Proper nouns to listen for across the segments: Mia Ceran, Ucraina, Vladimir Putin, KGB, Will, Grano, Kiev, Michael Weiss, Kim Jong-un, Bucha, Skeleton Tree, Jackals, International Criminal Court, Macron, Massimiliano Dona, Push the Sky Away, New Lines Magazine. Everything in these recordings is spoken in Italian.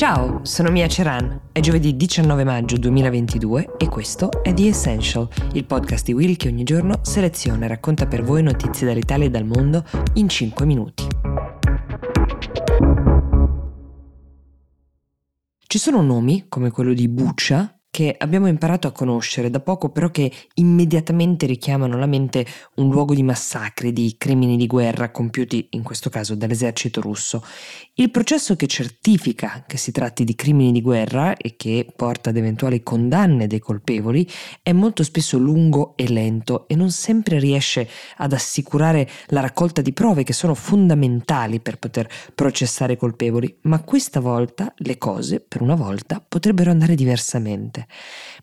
Ciao, sono Mia Ceran. È giovedì 19 maggio 2022 e questo è The Essential, il podcast di Will che ogni giorno seleziona e racconta per voi notizie dall'Italia e dal mondo in 5 minuti. Ci sono nomi, come quello di Bucha, che abbiamo imparato a conoscere da poco, però che immediatamente richiamano alla mente un luogo di massacri, di crimini di guerra compiuti in questo caso dall'esercito russo. Il processo che certifica che si tratti di crimini di guerra e che porta ad eventuali condanne dei colpevoli è molto spesso lungo e lento e non sempre riesce ad assicurare la raccolta di prove che sono fondamentali per poter processare i colpevoli, ma questa volta le cose, per una volta, potrebbero andare diversamente.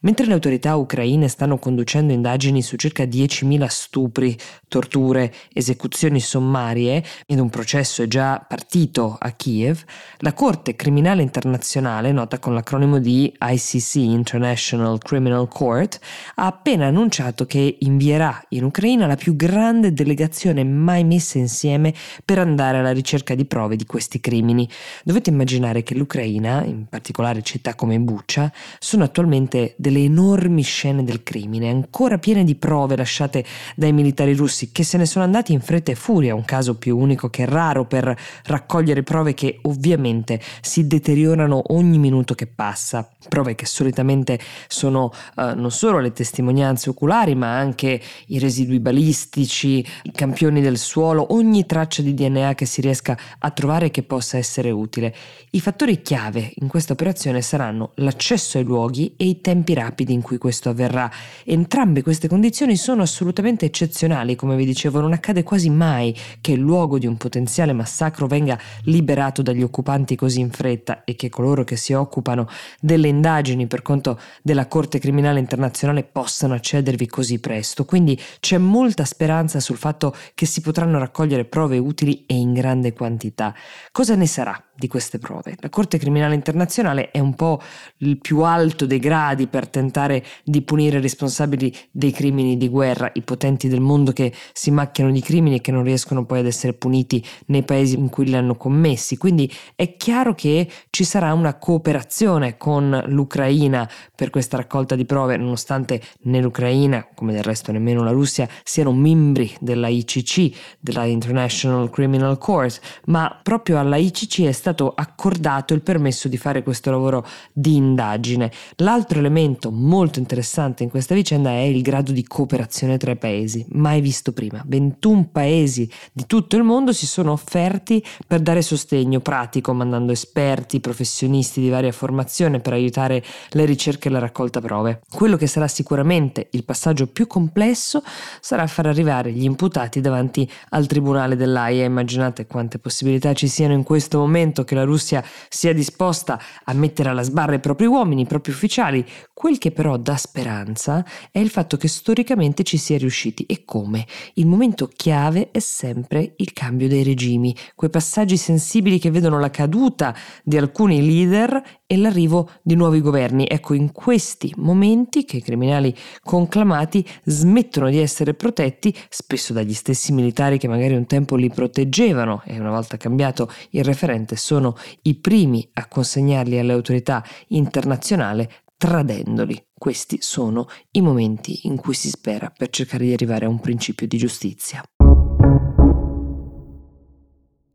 Mentre le autorità ucraine stanno conducendo indagini su circa 10.000 stupri, torture, esecuzioni sommarie ed un processo è già partito a Kiev, la Corte Criminale Internazionale, nota con l'acronimo di ICC, International Criminal Court, ha appena annunciato che invierà in Ucraina la più grande delegazione mai messa insieme per andare alla ricerca di prove di questi crimini. Dovete immaginare che l'Ucraina, in particolare città come Bucha, sono attualmente delle enormi scene del crimine, ancora piene di prove lasciate dai militari russi che se ne sono andati in fretta e furia, un caso più unico che raro per raccogliere prove che ovviamente si deteriorano ogni minuto che passa, prove che solitamente sono non solo le testimonianze oculari ma anche i residui balistici, i campioni del suolo, ogni traccia di DNA che si riesca a trovare che possa essere utile. I fattori chiave in questa operazione saranno l'accesso ai luoghi e i tempi rapidi in cui questo avverrà. Entrambe queste condizioni sono assolutamente eccezionali, come vi dicevo, non accade quasi mai che il luogo di un potenziale massacro venga liberato dagli occupanti così in fretta e che coloro che si occupano delle indagini per conto della Corte Criminale Internazionale possano accedervi così presto, quindi c'è molta speranza sul fatto che si potranno raccogliere prove utili e in grande quantità. Cosa ne sarà di queste prove? La Corte Criminale Internazionale è un po' il più alto dei gradi per tentare di punire i responsabili dei crimini di guerra, i potenti del mondo che si macchiano di crimini e che non riescono poi ad essere puniti nei paesi in cui li hanno commessi. Quindi è chiaro che ci sarà una cooperazione con l'Ucraina per questa raccolta di prove, nonostante né l'Ucraina, come del resto nemmeno la Russia, siano membri della ICC, della International Criminal Court, ma proprio alla ICC è stato accordato il permesso di fare questo lavoro di indagine. L'altro elemento molto interessante in questa vicenda è il grado di cooperazione tra i paesi, mai visto prima. 21 paesi di tutto il mondo si sono offerti per dare sostegno pratico, mandando esperti, professionisti di varia formazione per aiutare le ricerche e la raccolta prove. Quello che sarà sicuramente il passaggio più complesso sarà far arrivare gli imputati davanti al tribunale dell'AIA. Immaginate quante possibilità ci siano in questo momento che la Russia sia disposta a mettere alla sbarra i propri uomini, i propri ufficiali. Quel che però dà speranza è il fatto che storicamente ci si è riusciti, e come. Il momento chiave è sempre il cambio dei regimi, quei passaggi sensibili che vedono la caduta di alcuni leader e l'arrivo di nuovi governi. Ecco, in questi momenti che i criminali conclamati smettono di essere protetti, spesso dagli stessi militari che magari un tempo li proteggevano, e una volta cambiato il referente sono i primi a consegnarli alle autorità internazionali, tradendoli. Questi sono i momenti in cui si spera per cercare di arrivare a un principio di giustizia.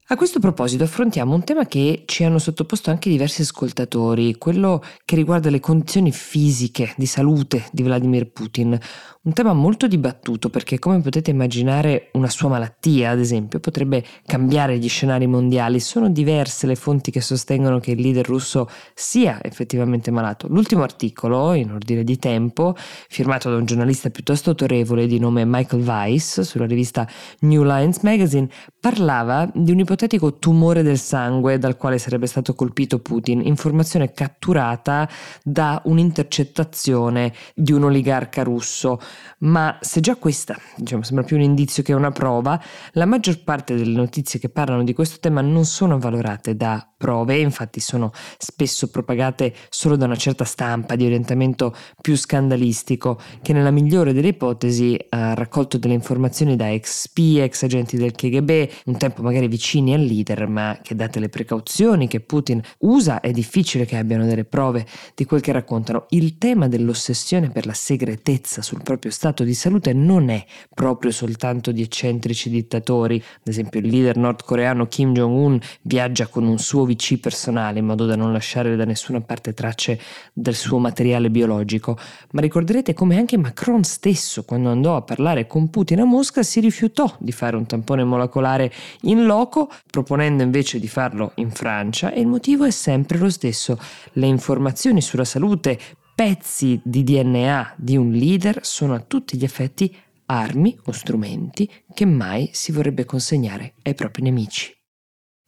A questo proposito affrontiamo un tema che ci hanno sottoposto anche diversi ascoltatori, quello che riguarda le condizioni fisiche di salute di Vladimir Putin. Un tema molto dibattuto perché, come potete immaginare, una sua malattia, ad esempio, potrebbe cambiare gli scenari mondiali. Sono diverse le fonti che sostengono che il leader russo sia effettivamente malato. L'ultimo articolo, in ordine di tempo, firmato da un giornalista piuttosto autorevole di nome Michael Weiss sulla rivista New Lines Magazine, parlava di un'ipotetica tumore del sangue dal quale sarebbe stato colpito Putin, informazione catturata da un'intercettazione di un oligarca russo. Ma se già questa, sembra più un indizio che una prova, la maggior parte delle notizie che parlano di questo tema non sono avvalorate da prove, infatti sono spesso propagate solo da una certa stampa di orientamento più scandalistico, che nella migliore delle ipotesi ha raccolto delle informazioni da ex spie, ex agenti del KGB, un tempo magari vicini vicini al leader, ma che, date le precauzioni che Putin usa, è difficile che abbiano delle prove di quel che raccontano. Il tema dell'ossessione per la segretezza sul proprio stato di salute non è proprio soltanto di eccentrici dittatori. Ad esempio, il leader nordcoreano Kim Jong-un viaggia con un suo VC personale in modo da non lasciare da nessuna parte tracce del suo materiale biologico. Ma ricorderete come anche Macron stesso, quando andò a parlare con Putin a Mosca, si rifiutò di fare un tampone molecolare in loco, proponendo invece di farlo in Francia, e il motivo è sempre lo stesso: le informazioni sulla salute, pezzi di DNA di un leader, sono a tutti gli effetti armi o strumenti che mai si vorrebbe consegnare ai propri nemici.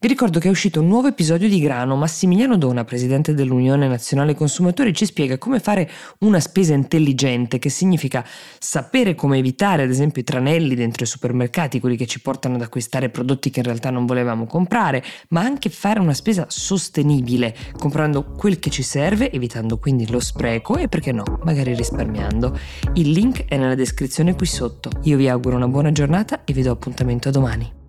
Vi ricordo che è uscito un nuovo episodio di Grano. Massimiliano Dona, presidente dell'Unione Nazionale Consumatori, ci spiega come fare una spesa intelligente, che significa sapere come evitare, ad esempio, i tranelli dentro i supermercati, quelli che ci portano ad acquistare prodotti che in realtà non volevamo comprare, ma anche fare una spesa sostenibile, comprando quel che ci serve, evitando quindi lo spreco e, perché no, magari risparmiando. Il link è nella descrizione qui sotto. Io vi auguro una buona giornata e vi do appuntamento a domani.